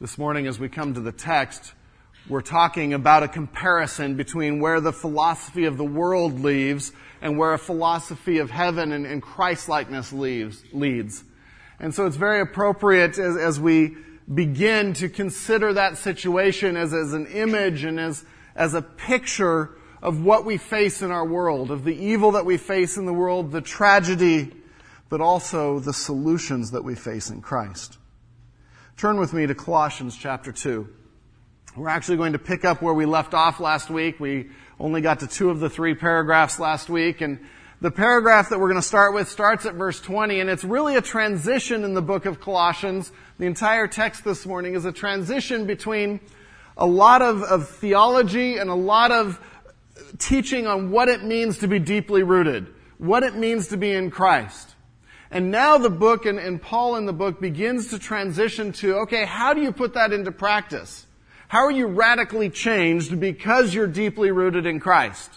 This morning, as we come to the text, we're talking about a comparison between where the philosophy of the world leaves and where a philosophy of heaven and Christ-likeness leads. And so it's very appropriate as we begin to consider that situation as an image and as a picture of what we face in our world, of the evil that we face in the world, the tragedy, but also the solutions that we face in Christ. Turn with me to Colossians chapter 2. We're actually going to pick up where we left off last week. We only got to 2 of the 3 paragraphs last week. And the paragraph that we're going to start with starts at verse 20. And it's really a transition in the book of Colossians. The entire text this morning is a transition between a lot of theology and a lot of teaching on what it means to be deeply rooted, what it means to be in Christ. And now the book and Paul in the book begins to transition to, okay, how do you put that into practice? How are you radically changed because you're deeply rooted in Christ?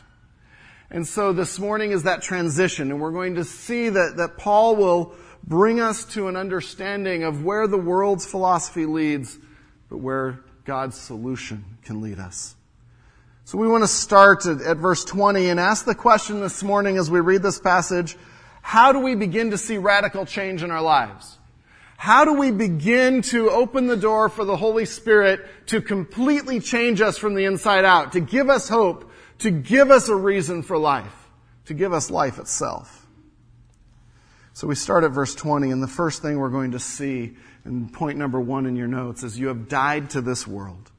And so this morning is that transition. And we're going to see that Paul will bring us to an understanding of where the world's philosophy leads, but where God's solution can lead us. So we want to start at verse 20 and ask the question this morning as we read this passage, how do we begin to see radical change in our lives? How do we begin to open the door for the Holy Spirit to completely change us from the inside out, to give us hope, to give us a reason for life, to give us life itself? So we start at verse 20, and the first thing we're going to see in point number 1 in your notes is you have died to this world.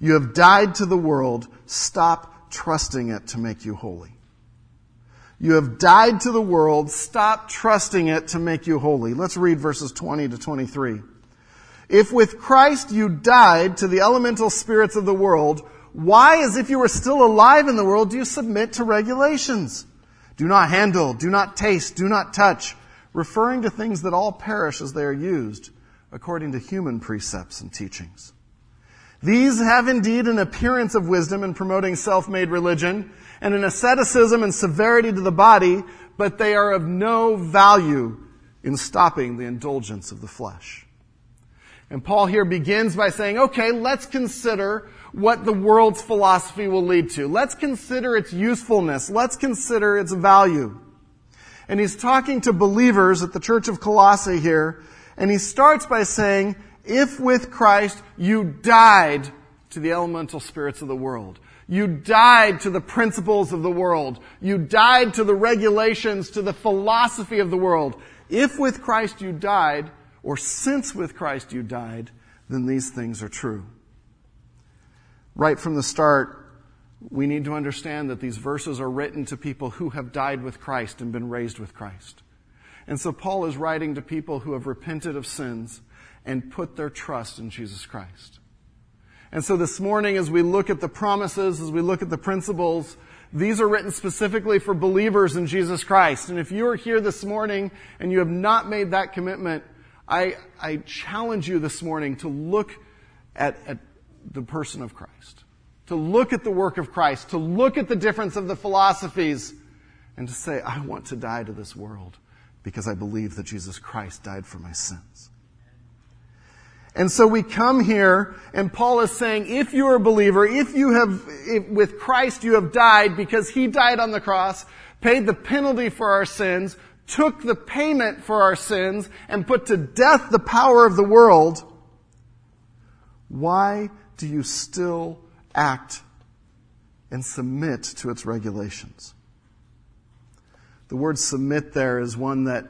You have died to the world. Stop trusting it to make you holy. You have died to the world. Stop trusting it to make you holy. Let's read verses 20 to 23. If with Christ you died to the elemental spirits of the world, why, as if you were still alive in the world, do you submit to regulations? Do not handle, do not taste, do not touch, referring to things that all perish as they are used, according to human precepts and teachings. These have indeed an appearance of wisdom in promoting self-made religion and an asceticism and severity to the body, but they are of no value in stopping the indulgence of the flesh. And Paul here begins by saying, okay, let's consider what the world's philosophy will lead to. Let's consider its usefulness. Let's consider its value. And he's talking to believers at the church of Colossae here, and he starts by saying, if with Christ you died to the elemental spirits of the world, you died to the principles of the world, you died to the regulations, to the philosophy of the world. If with Christ you died, or since with Christ you died, then these things are true. Right from the start, we need to understand that these verses are written to people who have died with Christ and been raised with Christ. And so Paul is writing to people who have repented of sins and put their trust in Jesus Christ. And so this morning, as we look at the promises, as we look at the principles, these are written specifically for believers in Jesus Christ. And if you are here this morning and you have not made that commitment, I challenge you this morning to look at the person of Christ, to look at the work of Christ, to look at the difference of the philosophies, and to say, I want to die to this world because I believe that Jesus Christ died for my sins. And so we come here, and Paul is saying, if you're a believer, if with Christ you have died because he died on the cross, paid the penalty for our sins, took the payment for our sins, and put to death the power of the world, why do you still act and submit to its regulations? The word submit there is one that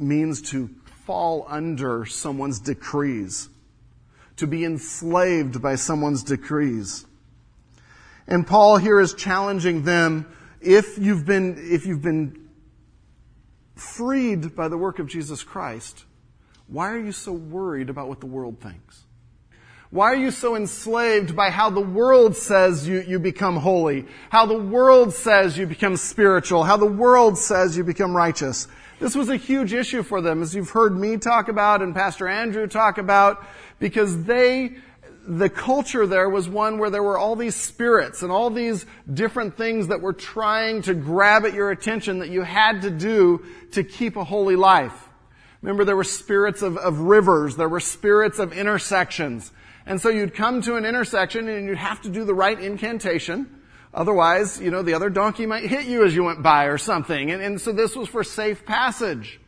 means to fall under someone's decrees, to be enslaved by someone's decrees. And Paul here is challenging them, if you've been freed by the work of Jesus Christ, why are you so worried about what the world thinks? Why are you so enslaved by how the world says you become holy, how the world says you become spiritual, how the world says you become righteous? This was a huge issue for them, as you've heard me talk about and Pastor Andrew talk about, because the culture there was one where there were all these spirits and all these different things that were trying to grab at your attention that you had to do to keep a holy life. Remember, there were spirits of rivers. There were spirits of intersections. And so you'd come to an intersection and you'd have to do the right incantation. Otherwise, you know, the other donkey might hit you as you went by or something. And so this was for safe passage.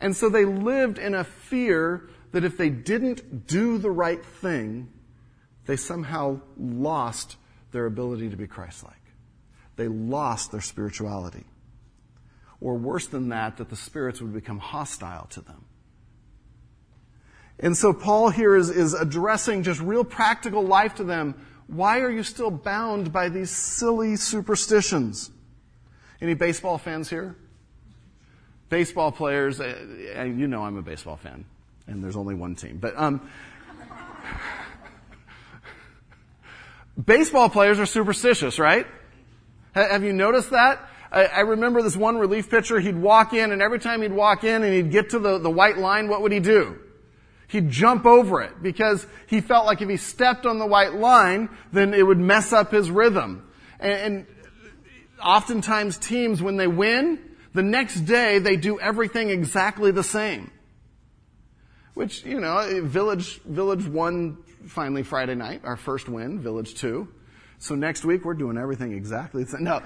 And so they lived in a fear that if they didn't do the right thing, they somehow lost their ability to be Christ-like. They lost their spirituality. Or worse than that, that the spirits would become hostile to them. And so Paul here is addressing just real practical life to them. Why are you still bound by these silly superstitions? Any baseball fans here? Baseball players, you know I'm a baseball fan, and there's only one team. But baseball players are superstitious, right? Have you noticed that? I remember this one relief pitcher, he'd walk in, and every time he'd walk in and he'd get to the white line, what would he do? He'd jump over it because he felt like if he stepped on the white line, then it would mess up his rhythm. And oftentimes teams, when they win, the next day they do everything exactly the same. Which, you know, Village won finally Friday night, our first win, Village 2. So next week we're doing everything exactly the same. No.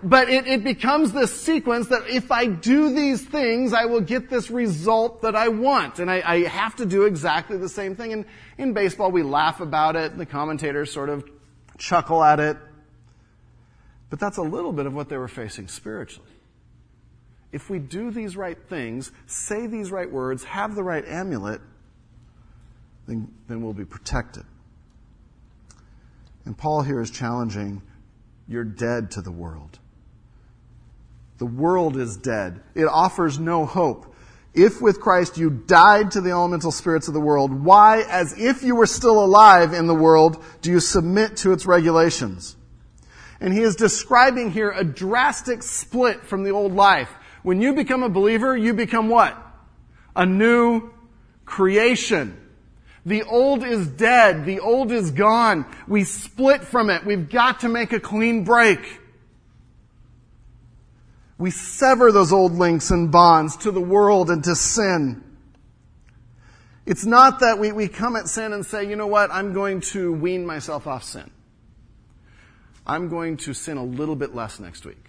But it becomes this sequence that if I do these things, I will get this result that I want. And I have to do exactly the same thing. And in baseball, we laugh about it. The commentators sort of chuckle at it. But that's a little bit of what they were facing spiritually. If we do these right things, say these right words, have the right amulet, then we'll be protected. And Paul here is challenging, you're dead to the world. The world is dead. It offers no hope. If with Christ you died to the elemental spirits of the world, why, as if you were still alive in the world, do you submit to its regulations? And he is describing here a drastic split from the old life. When you become a believer, you become what? A new creation. The old is dead. The old is gone. We split from it. We've got to make a clean break. We sever those old links and bonds to the world and to sin. It's not that we come at sin and say, you know what, I'm going to wean myself off sin. I'm going to sin a little bit less next week.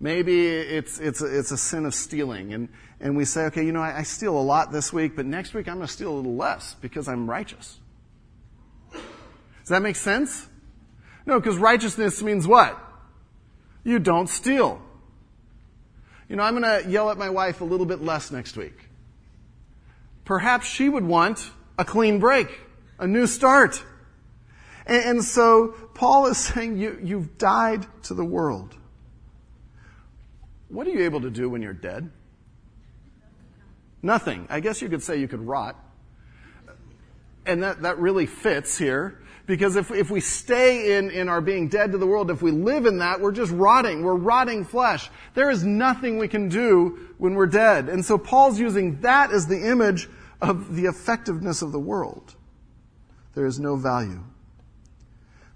Maybe it's a sin of stealing. And we say, okay, you know, I steal a lot this week, but next week I'm going to steal a little less because I'm righteous. Does that make sense? No, because righteousness means what? You don't steal. You know, I'm going to yell at my wife a little bit less next week. Perhaps she would want a clean break, a new start. And so Paul is saying you've died to the world. What are you able to do when you're dead? Nothing. I guess you could say you could rot. And that really fits here. Because if we stay in our being dead to the world, if we live in that, we're just rotting. We're rotting flesh. There is nothing we can do when we're dead. And so Paul's using that as the image of the effectiveness of the world. There is no value.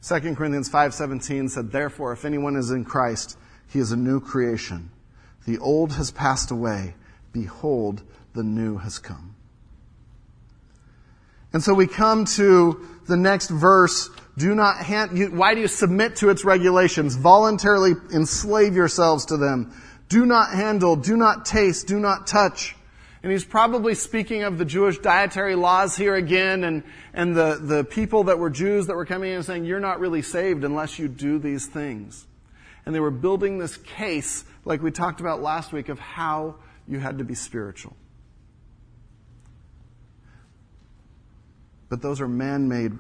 2 Corinthians 5:17 said, therefore, if anyone is in Christ, he is a new creation. The old has passed away. Behold, the new has come. And so we come to the next verse. Why do you submit to its regulations? Voluntarily enslave yourselves to them. Do not handle, do not taste, do not touch. And he's probably speaking of the Jewish dietary laws here again and the people that were Jews that were coming in and saying, you're not really saved unless you do these things. And they were building this case, like we talked about last week, of how you had to be spiritual. But those are man-made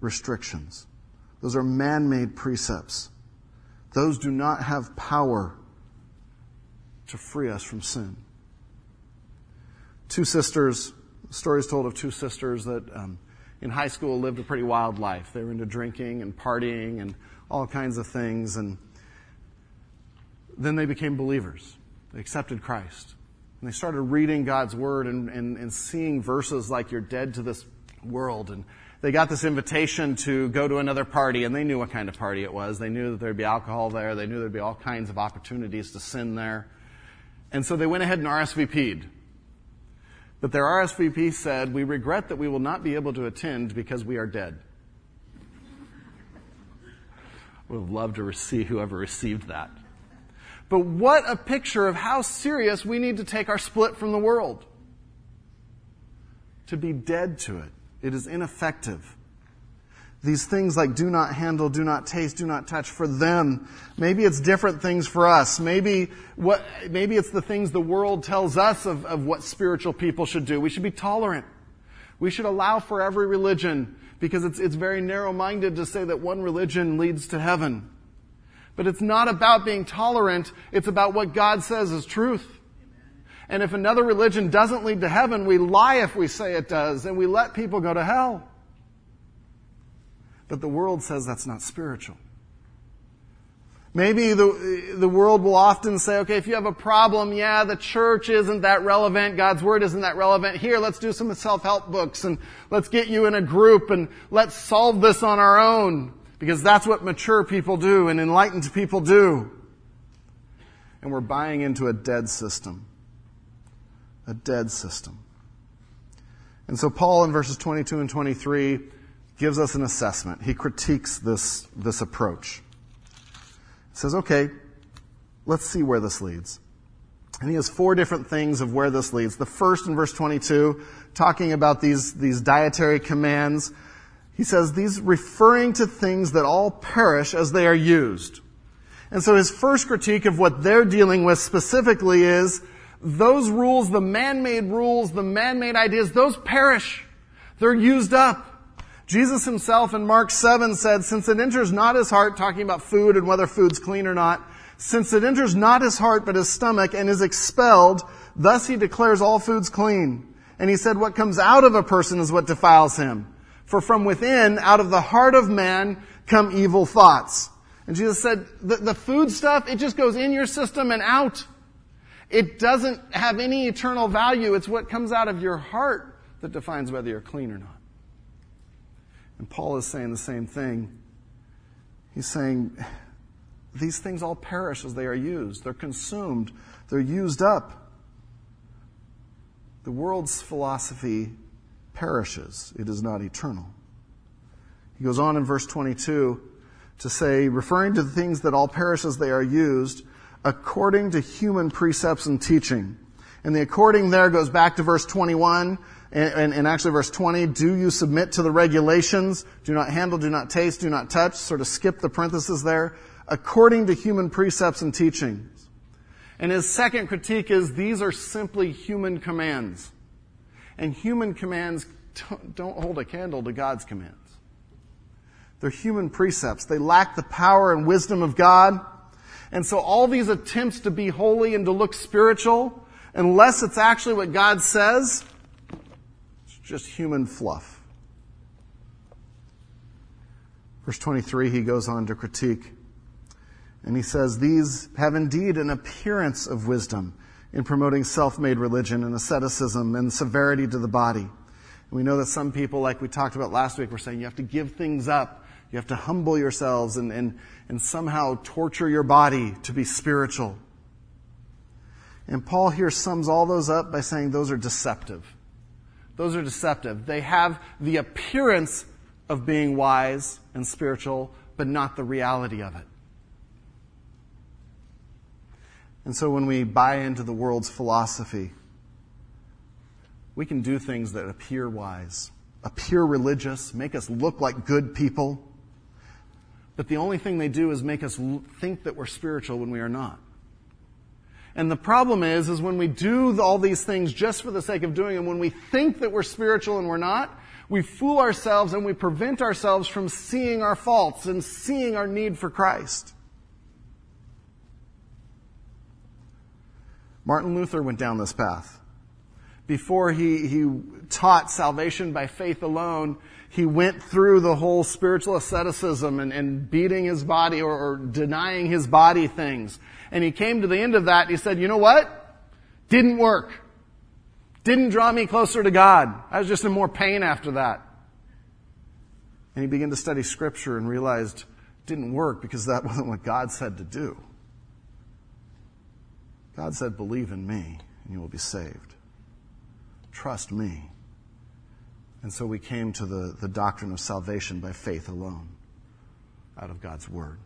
restrictions. Those are man-made precepts. Those do not have power to free us from sin. Two sisters, stories told of two sisters that in high school lived a pretty wild life. They were into drinking and partying and all kinds of things. And then they became believers. They accepted Christ. And they started reading God's Word and seeing verses like you're dead to this world. And they got this invitation to go to another party, and they knew what kind of party it was. They knew that there'd be alcohol there. They knew there'd be all kinds of opportunities to sin there. And so they went ahead and RSVP'd. But their RSVP said, "We regret that we will not be able to attend because we are dead." I would love to see whoever received that. But what a picture of how serious we need to take our split from the world. To be dead to it. It is ineffective. These things like do not handle, do not taste, do not touch, for them. Maybe it's different things for us. Maybe it's the things the world tells us of what spiritual people should do. We should be tolerant. We should allow for every religion, because it's very narrow-minded to say that one religion leads to heaven. But it's not about being tolerant. It's about what God says is truth. And if another religion doesn't lead to heaven, we lie if we say it does, and we let people go to hell. But the world says that's not spiritual. Maybe the world will often say, okay, if you have a problem, yeah, the church isn't that relevant. God's word isn't that relevant. Here, let's do some self-help books and let's get you in a group and let's solve this on our own. Because that's what mature people do and enlightened people do. And we're buying into a dead system. A dead system. And so Paul in verses 22 and 23 gives us an assessment. He critiques this approach. He says, okay, let's see where this leads. And he has four different things of where this leads. The first in verse 22, talking about these dietary commands, he says, these referring to things that all perish as they are used. And so his first critique of what they're dealing with specifically is those rules, the man-made ideas, those perish. They're used up. Jesus himself in Mark 7 said, since it enters not his heart, talking about food and whether food's clean or not, since it enters not his heart but his stomach and is expelled, thus he declares all food's clean. And he said, what comes out of a person is what defiles him. For from within, out of the heart of man, come evil thoughts. And Jesus said, the food stuff, it just goes in your system and out. It doesn't have any eternal value. It's what comes out of your heart that defines whether you're clean or not. And Paul is saying the same thing. He's saying, these things all perish as they are used. They're consumed. They're used up. The world's philosophy perishes. It is not eternal. He goes on in verse 22 to say, referring to the things that all perish as they are used, according to human precepts and teaching. And the according there goes back to verse 21, and actually verse 20, do you submit to the regulations? Do not handle, do not taste, do not touch. Sort of skip the parentheses there. According to human precepts and teachings. And his second critique is these are simply human commands. And human commands don't hold a candle to God's commands. They're human precepts. They lack the power and wisdom of God. And so all these attempts to be holy and to look spiritual, unless it's actually what God says, it's just human fluff. Verse 23, he goes on to critique. And he says, these have indeed an appearance of wisdom in promoting self-made religion and asceticism and severity to the body. And we know that some people, like we talked about last week, were saying you have to give things up. You have to humble yourselves and somehow torture your body to be spiritual. And Paul here sums all those up by saying those are deceptive. Those are deceptive. They have the appearance of being wise and spiritual, but not the reality of it. And so when we buy into the world's philosophy, we can do things that appear wise, appear religious, make us look like good people. But the only thing they do is make us think that we're spiritual when we are not. And the problem is when we do all these things just for the sake of doing them, when we think that we're spiritual and we're not, we fool ourselves and we prevent ourselves from seeing our faults and seeing our need for Christ. Martin Luther went down this path. Before he taught salvation by faith alone, he went through the whole spiritual asceticism and beating his body or denying his body things. And he came to the end of that and he said, you know what? Didn't work. Didn't draw me closer to God. I was just in more pain after that. And he began to study Scripture and realized it didn't work because that wasn't what God said to do. God said, believe in me and you will be saved. Trust me. And so we came to the doctrine of salvation by faith alone, out of God's word.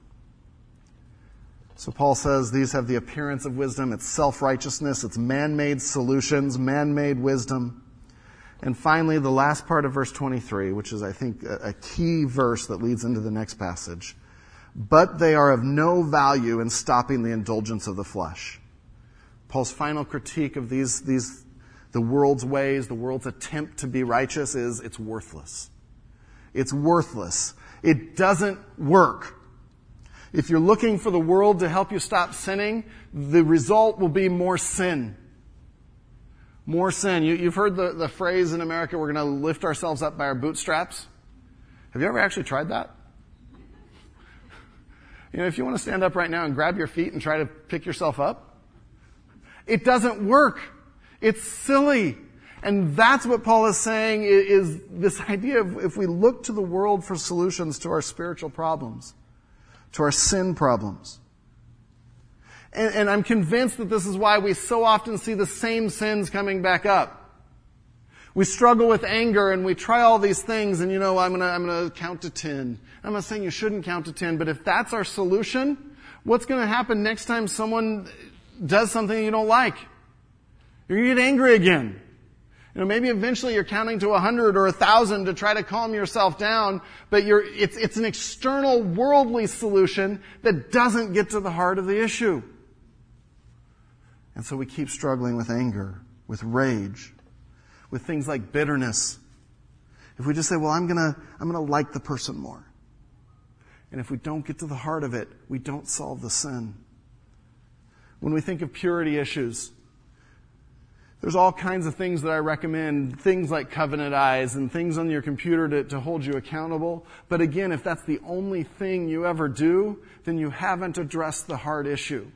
So Paul says these have the appearance of wisdom. It's self-righteousness. It's man-made solutions, man-made wisdom. And finally, the last part of verse 23, which is, I think, a key verse that leads into the next passage. But they are of no value in stopping the indulgence of the flesh. Paul's final critique of the world's ways, the world's attempt to be righteous is it's worthless. It's worthless. It doesn't work. If you're looking for the world to help you stop sinning, the result will be more sin. More sin. You've heard the phrase in America, we're going to lift ourselves up by our bootstraps. Have you ever actually tried that? You know, if you want to stand up right now and grab your feet and try to pick yourself up, it doesn't work. It's silly. And that's what Paul is saying is this idea of if we look to the world for solutions to our spiritual problems, to our sin problems. And I'm convinced that this is why we so often see the same sins coming back up. We struggle with anger and we try all these things and, you know, I'm gonna count to 10. I'm not saying you shouldn't count to 10, but if that's our solution, what's going to happen next time someone does something you don't like? You're going to get angry again. You know, maybe eventually you're counting to 100 or 1,000 to try to calm yourself down, but it's an external worldly solution that doesn't get to the heart of the issue. And so we keep struggling with anger, with rage, with things like bitterness. If we just say, well, I'm going to like the person more. And if we don't get to the heart of it, we don't solve the sin. When we think of purity issues, there's all kinds of things that I recommend, things like covenant eyes and things on your computer to hold you accountable. But again, if that's the only thing you ever do, then you haven't addressed the heart issue.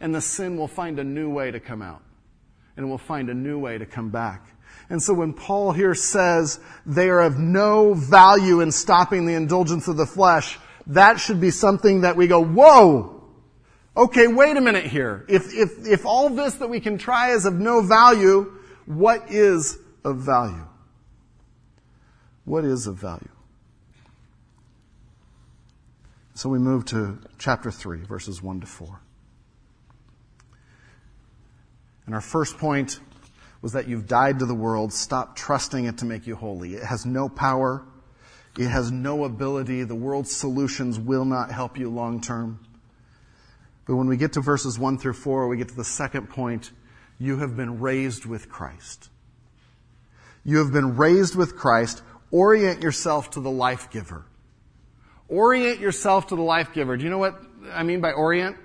And the sin will find a new way to come out. And it will find a new way to come back. And so when Paul here says they are of no value in stopping the indulgence of the flesh, that should be something that we go, whoa! Okay, wait a minute here. If all this that we can try is of no value, what is of value? What is of value? So we move to chapter 3, verses 1 to 4. And our first point was that you've died to the world. Stop trusting it to make you holy. It has no power. It has no ability. The world's solutions will not help you long term. But when we get to verses 1 through 4, we get to the second point. You have been raised with Christ. You have been raised with Christ. Orient yourself to the life giver. Orient yourself to the life giver. Do you know what I mean by orient?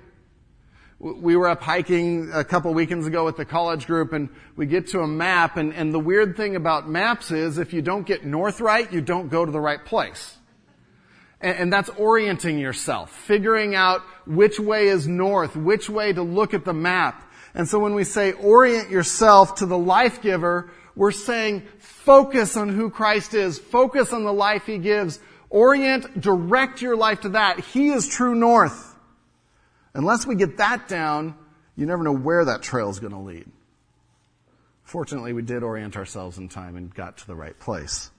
We were up hiking a couple weekends ago with the college group, and we get to a map, and the weird thing about maps is if you don't get north right, you don't go to the right place. And that's orienting yourself, figuring out which way is north, which way to look at the map. And so when we say orient yourself to the life giver, we're saying focus on who Christ is, focus on the life he gives, orient, direct your life to that. He is true north. Unless we get that down, you never know where that trail is going to lead. Fortunately, we did orient ourselves in time and got to the right place.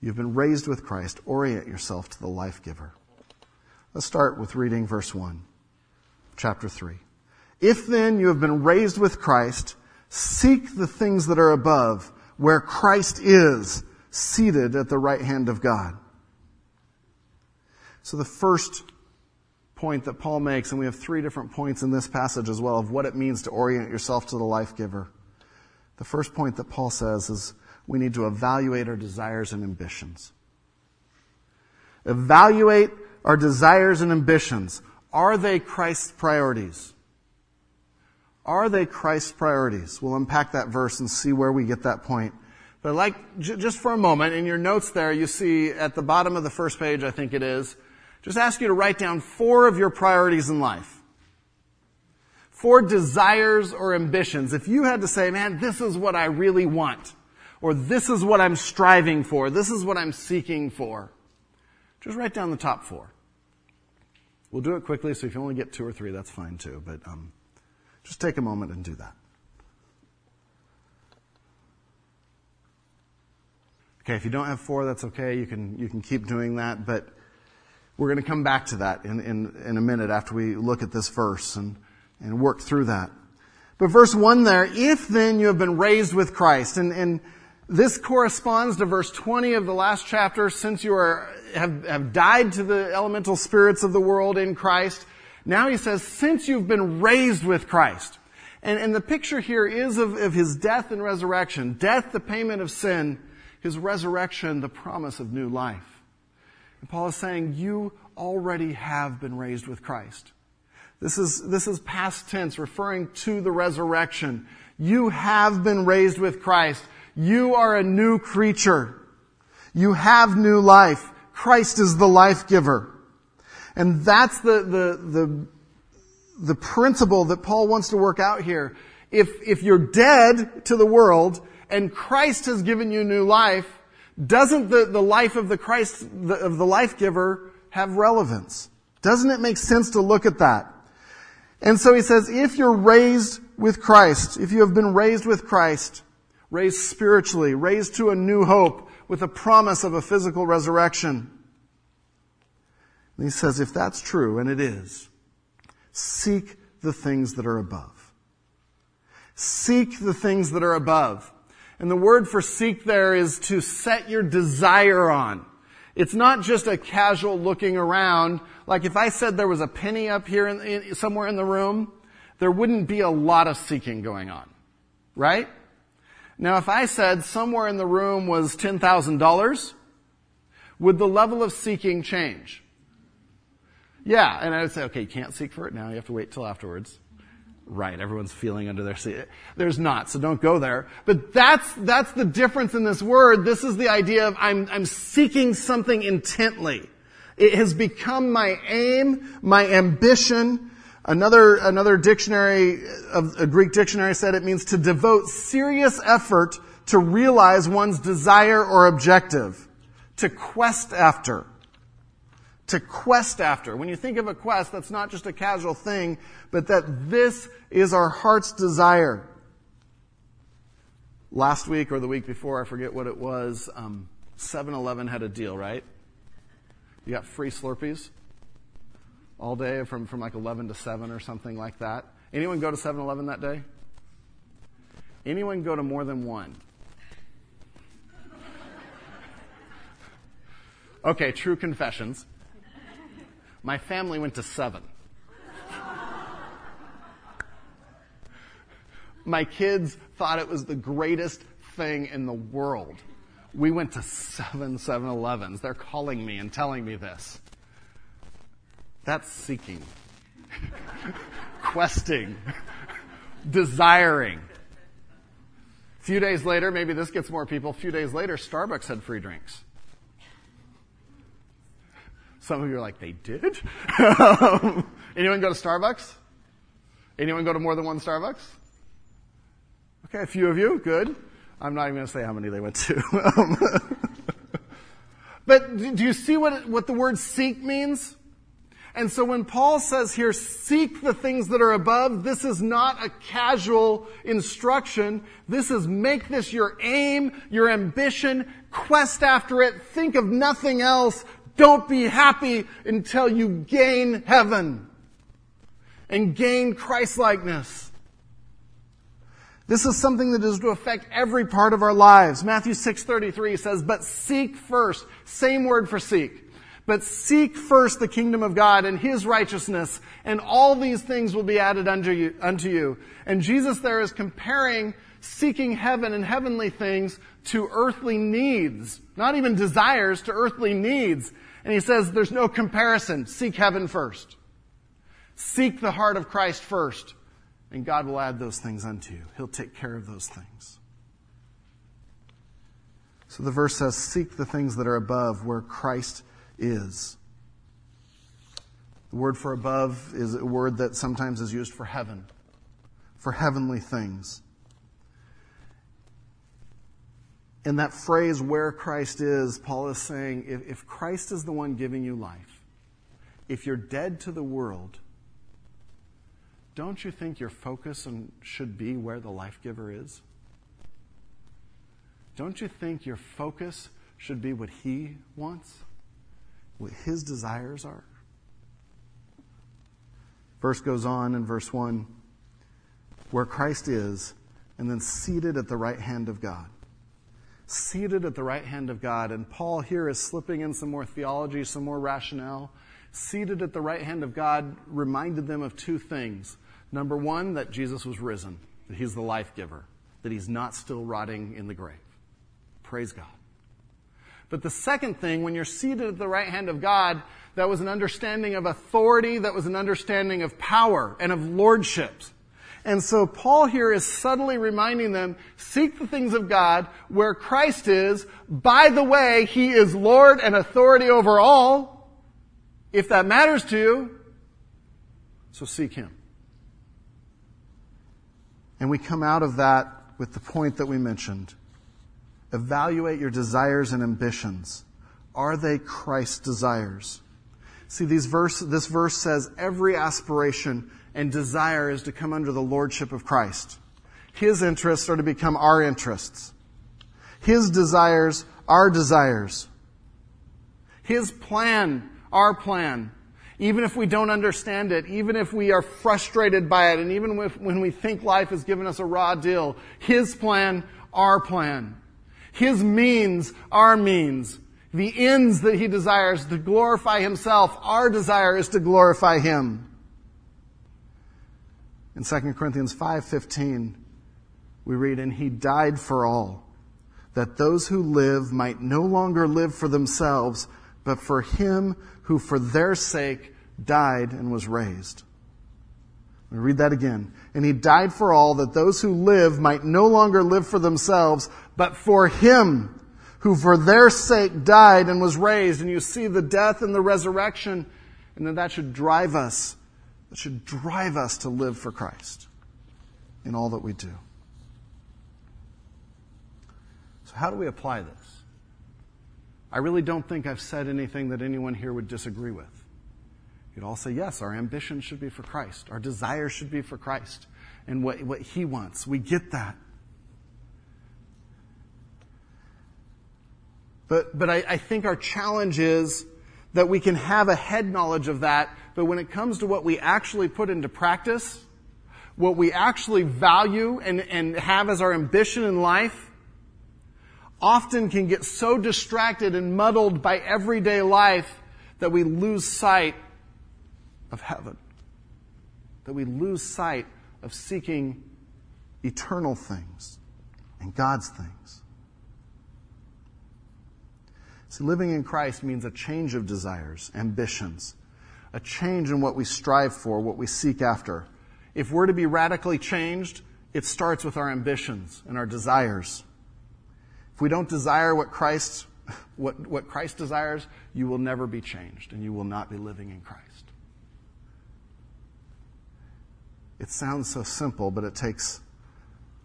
You've been raised with Christ. Orient yourself to the life giver. Let's start with reading verse 1, chapter 3. If then you have been raised with Christ, seek the things that are above, where Christ is, seated at the right hand of God. So the first point that Paul makes, and we have three different points in this passage as well, of what it means to orient yourself to the life giver. The first point that Paul says is, we need to evaluate our desires and ambitions. Evaluate our desires and ambitions. Are they Christ's priorities? Are they Christ's priorities? We'll unpack that verse and see where we get that point. But just for a moment, in your notes there, you see at the bottom of the first page, I think it is, just ask you to write down 4 of your priorities in life. 4 desires or ambitions. If you had to say, man, this is what I really want, or this is what I'm striving for, this is what I'm seeking for, just write down the top 4. We'll do it quickly, so if you only get two or three, that's fine too. But just take a moment and do that. Okay, if you don't have four, that's okay. You can keep doing that, but we're going to come back to that in a minute after we look at this verse and work through that. But verse 1 there, if then you have been raised with Christ, and this corresponds to verse 20 of the last chapter, since you have died to the elemental spirits of the world in Christ. Now he says, since you've been raised with Christ. And the picture here is of his death and resurrection. Death, the payment of sin. His resurrection, the promise of new life. And Paul is saying, you already have been raised with Christ. This is past tense, referring to the resurrection. You have been raised with Christ. You are a new creature. You have new life. Christ is the life giver. And that's the principle that Paul wants to work out here. If you're dead to the world, and Christ has given you new life, doesn't the life of the life giver have relevance? Doesn't it make sense to look at that? And so he says, if you're raised with Christ, if you have been raised with Christ, raised spiritually, raised to a new hope with a promise of a physical resurrection. And he says, if that's true, and it is, seek the things that are above. Seek the things that are above. And the word for seek there is to set your desire on. It's not just a casual looking around. Like if I said there was a penny up here somewhere in the room, there wouldn't be a lot of seeking going on, right? Now, if I said somewhere in the room was $10,000, would the level of seeking change? Yeah, and I would say, okay, you can't seek for it now. You have to wait till afterwards. Right, everyone's feeling under their seat. There's not, so don't go there. But that's the difference in this word. This is the idea of I'm seeking something intently. It has become my aim, my ambition. Another dictionary, a Greek dictionary, said it means to devote serious effort to realize one's desire or objective. To quest after. To quest after. When you think of a quest, that's not just a casual thing, but that this is our heart's desire. Last week or the week before, I forget what it was, 7-Eleven had a deal, right? You got free Slurpees all day from like 11 to 7 or something like that. Anyone go to 7-Eleven that day? Anyone go to more than one? Okay, true confessions. My family went to 7. My kids thought it was the greatest thing in the world. We went to 7 7-Elevens. They're calling me and telling me this. That's seeking, questing, desiring. A few days later, maybe this gets more people, a few days later, Starbucks had free drinks. Some of you are like, they did? Anyone go to Starbucks? Anyone go to more than one Starbucks? Okay, a few of you, good. I'm not even going to say how many they went to. But do you see what the word seek means? And so when Paul says here, seek the things that are above, this is not a casual instruction. This is make this your aim, your ambition, quest after it, think of nothing else. Don't be happy until you gain heaven and gain Christ-likeness. This is something that is to affect every part of our lives. Matthew 6:33 says, but seek first, same word for seek, but seek first the kingdom of God and his righteousness, and all these things will be added unto you. And Jesus there is comparing seeking heaven and heavenly things to earthly needs, not even desires, to earthly needs. And he says there's no comparison. Seek heaven first. Seek the heart of Christ first. And God will add those things unto you. He'll take care of those things. So the verse says, seek the things that are above where Christ is. The word for above is a word that sometimes is used for heaven, for heavenly things. And that phrase, where Christ is, Paul is saying, if Christ is the one giving you life, if you're dead to the world, don't you think your focus should be where the life giver is? Don't you think your focus should be what he wants, what his desires are? Verse goes on in verse 1, where Christ is, and then seated at the right hand of God. Seated at the right hand of God. And Paul here is slipping in some more theology, some more rationale. Seated at the right hand of God reminded them of two things. Number one, that Jesus was risen, that he's the life giver, that he's not still rotting in the grave. Praise God. But the second thing, when you're seated at the right hand of God, that was an understanding of authority, that was an understanding of power and of lordships. And so Paul here is subtly reminding them, seek the things of God where Christ is. By the way, he is Lord and authority over all, if that matters to you. So seek him. And we come out of that with the point that we mentioned. Evaluate your desires and ambitions. Are they Christ's desires? See, this verse says every aspiration and desire is to come under the lordship of Christ. His interests are to become our interests. His desires, our desires. His plan, our plan. Even if we don't understand it, even if we are frustrated by it, and even when we think life has given us a raw deal, his plan, our plan. His means, our means. The ends that he desires to glorify himself, our desire is to glorify him. In 2 Corinthians 5:15, we read, "And he died for all, that those who live might no longer live for themselves, but for him who for their sake died and was raised." Let me read that again. "And he died for all, that those who live might no longer live for themselves, but for him who for their sake died and was raised." And you see the death and the resurrection, and then that should drive us to live for Christ in all that we do. So how do we apply this? I really don't think I've said anything that anyone here would disagree with. You'd all say, yes, our ambition should be for Christ. Our desire should be for Christ and what he wants. We get that. But I think our challenge is that we can have a head knowledge of that, but when it comes to what we actually put into practice, what we actually value and have as our ambition in life, often can get so distracted and muddled by everyday life that we lose sight of heaven, that we lose sight of seeking eternal things and God's things. See, living in Christ means a change of desires, ambitions, a change in what we strive for, what we seek after. If we're to be radically changed, it starts with our ambitions and our desires. If we don't desire what Christ desires, you will never be changed and you will not be living in Christ. It sounds so simple, but it takes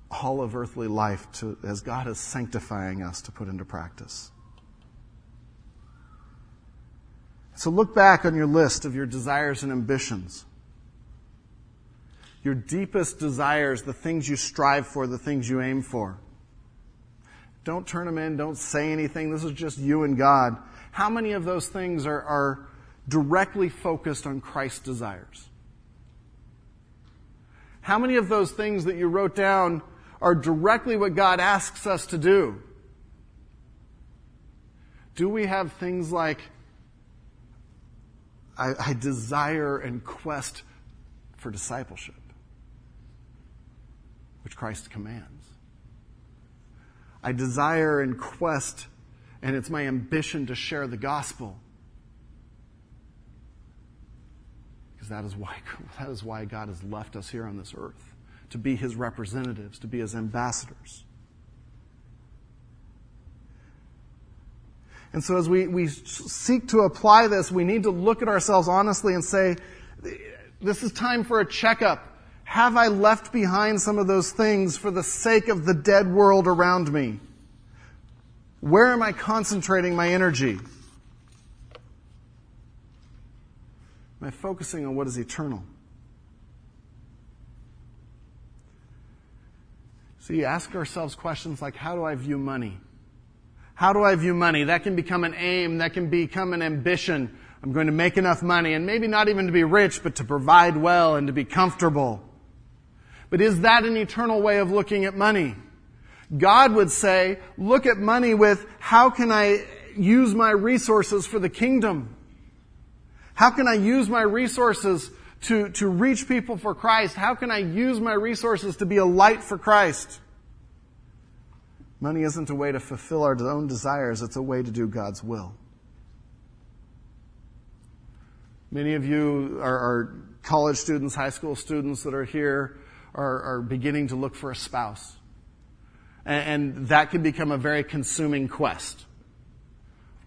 all of earthly life to, as God is sanctifying us, to put into practice. So look back on your list of your desires and ambitions. Your deepest desires, the things you strive for, the things you aim for. Don't turn them in. Don't say anything. This is just you and God. How many of those things are directly focused on Christ's desires? How many of those things that you wrote down are directly what God asks us to do? Do we have things like, I desire and quest for discipleship, which Christ commands. I desire and quest, and it's my ambition to share the gospel. Because that is why God has left us here on this earth, to be his representatives, to be his ambassadors. And so as we seek to apply this, we need to look at ourselves honestly and say, this is time for a checkup. Have I left behind some of those things for the sake of the dead world around me? Where am I concentrating my energy? Am I focusing on what is eternal? So you ask ourselves questions like, how do I view money? How do I view money? That can become an aim. That can become an ambition. I'm going to make enough money, and maybe not even to be rich, but to provide well and to be comfortable. But is that an eternal way of looking at money? God would say, look at money with, how can I use my resources for the kingdom? How can I use my resources to reach people for Christ? How can I use my resources to be a light for Christ? Money isn't a way to fulfill our own desires. It's a way to do God's will. Many of you are college students, high school students that are here are beginning to look for a spouse. And that can become a very consuming quest.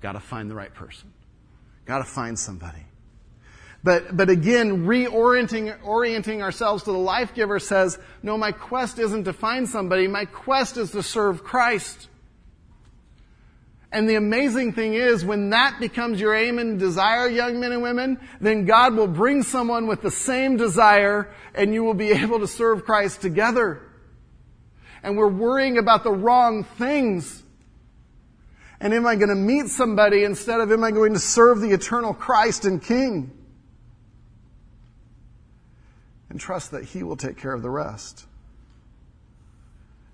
Got to find the right person. Got to find somebody. But again, orienting ourselves to the life giver says, no, my quest isn't to find somebody. My quest is to serve Christ. And the amazing thing is, when that becomes your aim and desire, young men and women, then God will bring someone with the same desire, and you will be able to serve Christ together. And we're worrying about the wrong things. And am I going to meet somebody instead of am I going to serve the eternal Christ and King? And trust that He will take care of the rest.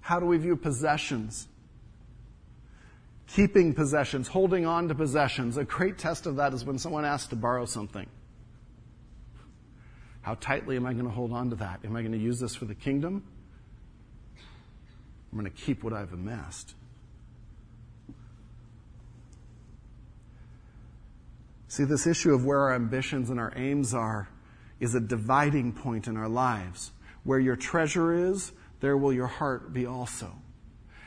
How do we view possessions? Keeping possessions, holding on to possessions. A great test of that is when someone asks to borrow something. How tightly am I going to hold on to that? Am I going to use this for the kingdom? I'm going to keep what I've amassed. See, this issue of where our ambitions and our aims are is a dividing point in our lives. Where your treasure is, there will your heart be also.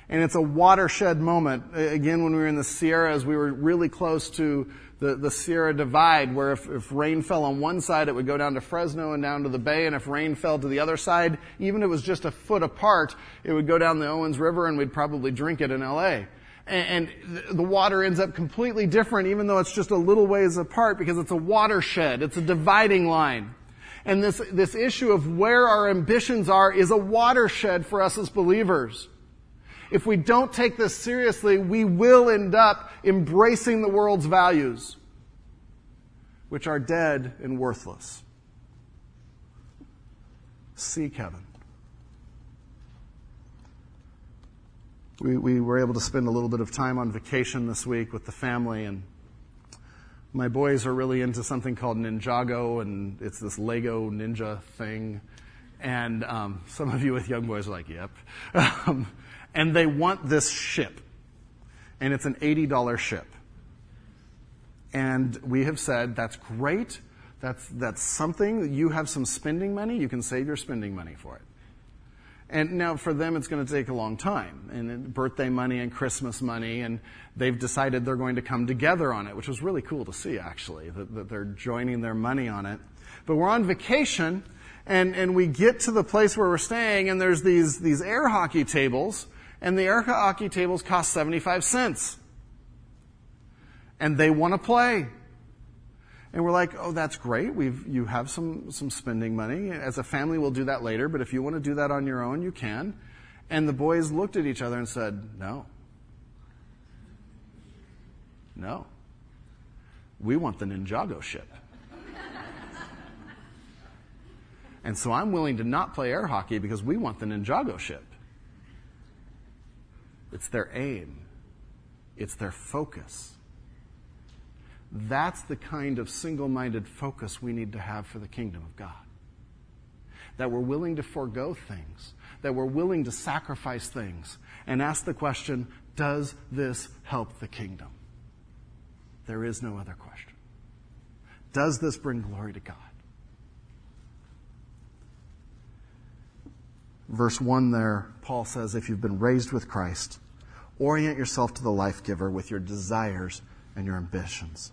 And it's a watershed moment. Again, when we were in the Sierras, we were really close to the Sierra Divide, where if rain fell on one side, it would go down to Fresno and down to the bay. And if rain fell to the other side, even if it was just a foot apart, it would go down the Owens River and we'd probably drink it in L.A. And the water ends up completely different, even though it's just a little ways apart, because it's a watershed. It's a dividing line. And this issue of where our ambitions are is a watershed for us as believers. If we don't take this seriously, we will end up embracing the world's values, which are dead and worthless. Seek heaven. We were able to spend a little bit of time on vacation this week with the family, and my boys are really into something called Ninjago, and it's this Lego ninja thing. And some of you with young boys are like, yep. And they want this ship. And it's an $80 ship. And we have said, that's great. That's something that you have some spending money. You can save your spending money for it. And now for them, it's going to take a long time. And birthday money and Christmas money. And they've decided they're going to come together on it, which was really cool to see, actually, that they're joining their money on it. But we're on vacation, and we get to the place where we're staying, and there's these air hockey tables. And the air hockey tables cost 75 cents. And they want to play. And we're like, oh, that's great. You have some spending money. As a family, we'll do that later. But if you want to do that on your own, you can. And the boys looked at each other and said, no. No. We want the Ninjago ship. And so I'm willing to not play air hockey because we want the Ninjago ship. It's their aim. It's their focus. That's the kind of single-minded focus we need to have for the kingdom of God. That we're willing to forego things. That we're willing to sacrifice things. And ask the question, does this help the kingdom? There is no other question. Does this bring glory to God? Verse 1 there, Paul says, if you've been raised with Christ, orient yourself to the life giver with your desires and your ambitions.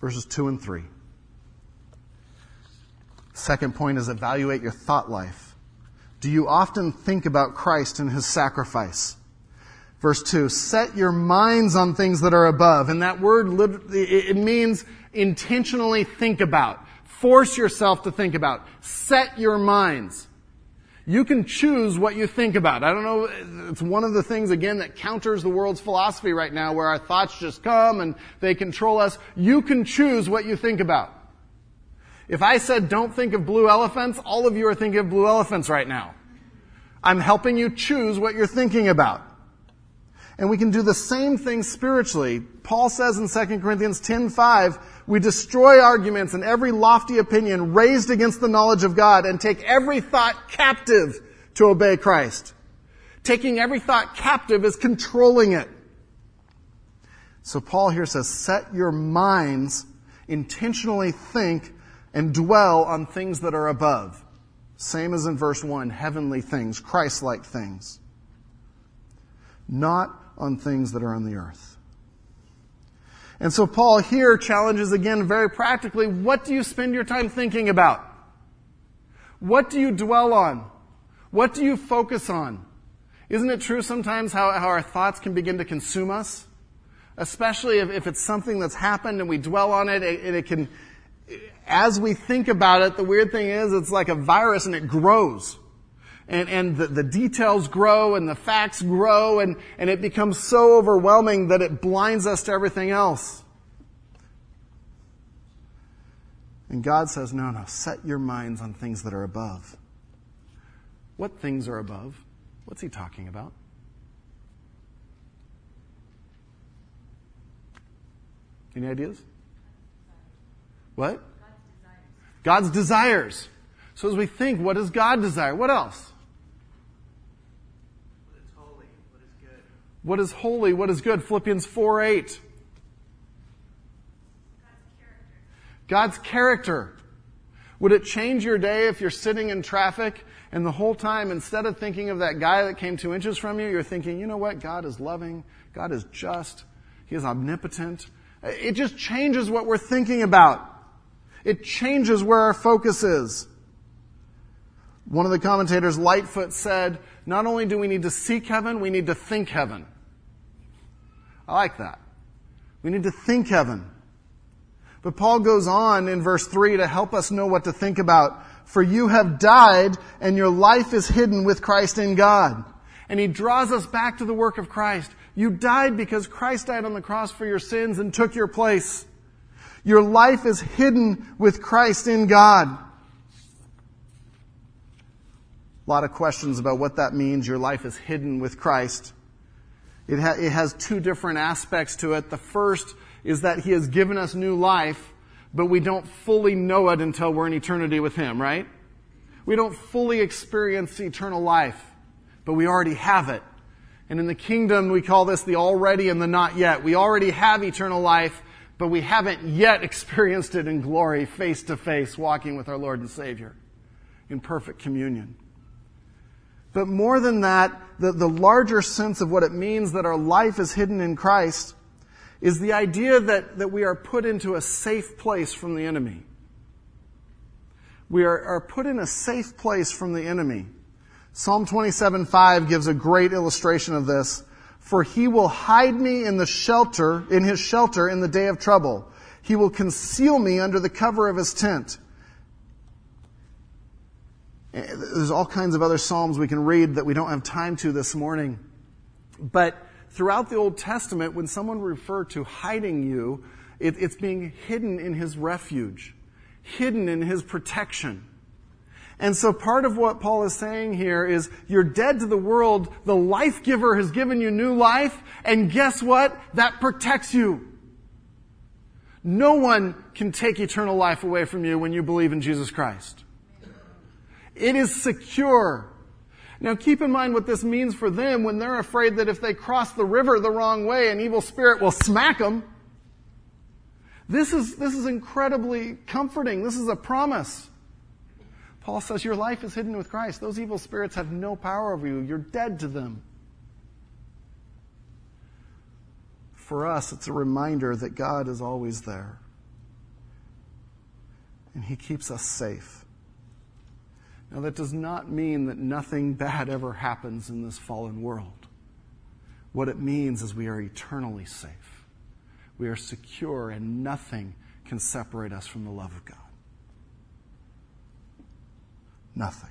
Verses 2 and 3. Second point is evaluate your thought life. Do you often think about Christ and His sacrifice? Verse 2, set your minds on things that are above. And that word, it means intentionally think about. Force yourself to think about. Set your minds. You can choose what you think about. I don't know, it's one of the things, again, that counters the world's philosophy right now, where our thoughts just come and they control us. You can choose what you think about. If I said, don't think of blue elephants, all of you are thinking of blue elephants right now. I'm helping you choose what you're thinking about. And we can do the same thing spiritually. Paul says in 2 Corinthians 10:5, we destroy arguments and every lofty opinion raised against the knowledge of God and take every thought captive to obey Christ. Taking every thought captive is controlling it. So Paul here says, set your minds, intentionally think and dwell on things that are above. Same as in verse 1, heavenly things, Christ-like things. Not on things that are on the earth. And so Paul here challenges again very practically, what do you spend your time thinking about? What do you dwell on? What do you focus on? Isn't it true sometimes how our thoughts can begin to consume us? Especially if it's something that's happened and we dwell on it, and it can, as we think about it, the weird thing is it's like a virus and it grows. And the details grow and the facts grow and it becomes so overwhelming that it blinds us to everything else. And God says, no, set your minds on things that are above. What things are above? What's he talking about? Any ideas? What? God's desires. So as we think, what does God desire? What else? What is holy, what is good? Philippians 4:8. God's character. Would it change your day if you're sitting in traffic and the whole time, instead of thinking of that guy that came 2 inches from you, you're thinking, you know what? God is loving. God is just. He is omnipotent. It just changes what we're thinking about. It changes where our focus is. One of the commentators, Lightfoot, said, not only do we need to seek heaven, we need to think heaven. I like that. We need to think heaven. But Paul goes on in verse 3 to help us know what to think about. For you have died, and your life is hidden with Christ in God. And he draws us back to the work of Christ. You died because Christ died on the cross for your sins and took your place. Your life is hidden with Christ in God. A lot of questions about what that means. Your life is hidden with Christ. It has two different aspects to it. The first is that he has given us new life, but we don't fully know it until we're in eternity with him, right? We don't fully experience eternal life, but we already have it. And in the kingdom, we call this the already and the not yet. We already have eternal life, but we haven't yet experienced it in glory, face to face, walking with our Lord and Savior in perfect communion. But more than that, the larger sense of what it means that our life is hidden in Christ is the idea that we are put into a safe place from the enemy. We are put in a safe place from the enemy. Psalm 27:5 gives a great illustration of this. For he will hide me in his shelter in the day of trouble. He will conceal me under the cover of his tent. There's all kinds of other Psalms we can read that we don't have time to this morning. But throughout the Old Testament, when someone referred to hiding you, it's being hidden in his refuge, hidden in his protection. And so part of what Paul is saying here is you're dead to the world. The life giver has given you new life. And guess what? That protects you. No one can take eternal life away from you when you believe in Jesus Christ. It is secure. Now keep in mind what this means for them when they're afraid that if they cross the river the wrong way, an evil spirit will smack them. This is incredibly comforting. This is a promise. Paul says your life is hidden with Christ. Those evil spirits have no power over you. You're dead to them. For us, it's a reminder that God is always there. And he keeps us safe. Now, that does not mean that nothing bad ever happens in this fallen world. What it means is we are eternally safe. We are secure and nothing can separate us from the love of God? Nothing.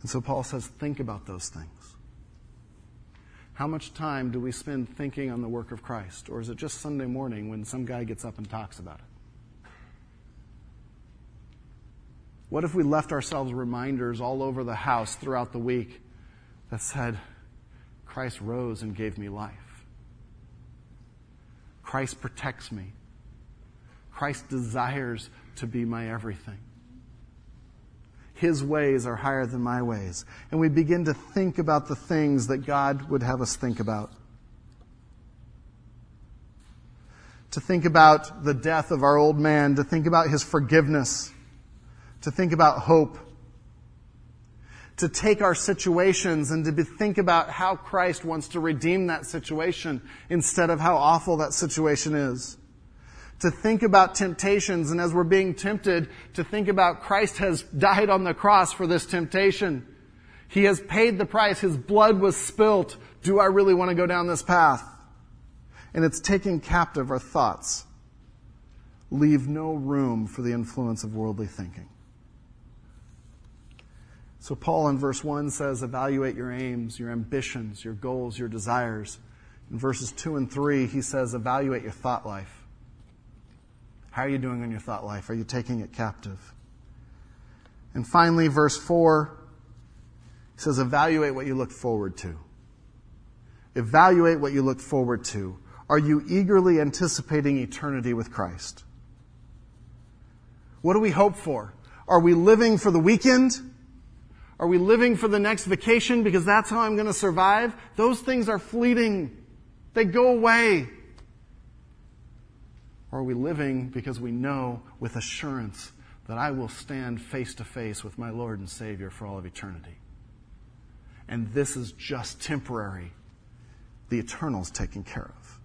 And so Paul says, think about those things. How much time do we spend thinking on the work of Christ? Or is it just Sunday morning when some guy gets up and talks about it? What if we left ourselves reminders all over the house throughout the week that said, Christ rose and gave me life. Christ protects me. Christ desires to be my everything. His ways are higher than my ways. And we begin to think about the things that God would have us think about. To think about the death of our old man. To think about his forgiveness. To think about hope. To take our situations and to think about how Christ wants to redeem that situation instead of how awful that situation is. To think about temptations, and as we're being tempted, to think about Christ has died on the cross for this temptation. He has paid the price. His blood was spilt. Do I really want to go down this path? And it's taking captive our thoughts. Leave no room for the influence of worldly thinking. So Paul in verse 1 says, evaluate your aims, your ambitions, your goals, your desires. In verses 2 and 3, he says, evaluate your thought life. How are you doing in your thought life? Are you taking it captive? And finally, verse 4 says, evaluate what you look forward to. Evaluate what you look forward to. Are you eagerly anticipating eternity with Christ? What do we hope for? Are we living for the weekend? Are we living for the next vacation because that's how I'm going to survive? Those things are fleeting. They go away. Or are we living because we know with assurance that I will stand face to face with my Lord and Savior for all of eternity? And this is just temporary. The eternal is taken care of.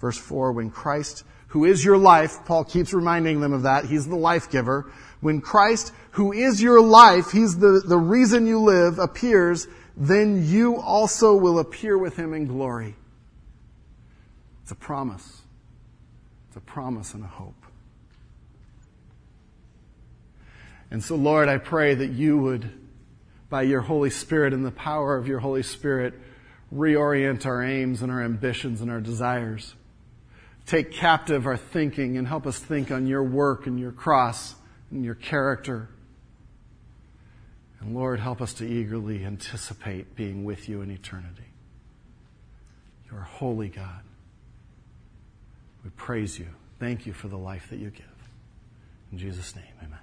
Verse 4, when Christ, who is your life, Paul keeps reminding them of that. He's the life giver. When Christ, who is your life, he's the reason you live, appears, then you also will appear with him in glory. It's a promise. It's a promise and a hope. And so, Lord, I pray that you would, by your Holy Spirit and the power of your Holy Spirit, reorient our aims and our ambitions and our desires. Take captive our thinking and help us think on your work and your cross and your character. And Lord, help us to eagerly anticipate being with you in eternity. You are holy God. We praise you. Thank you for the life that you give. In Jesus' name, amen.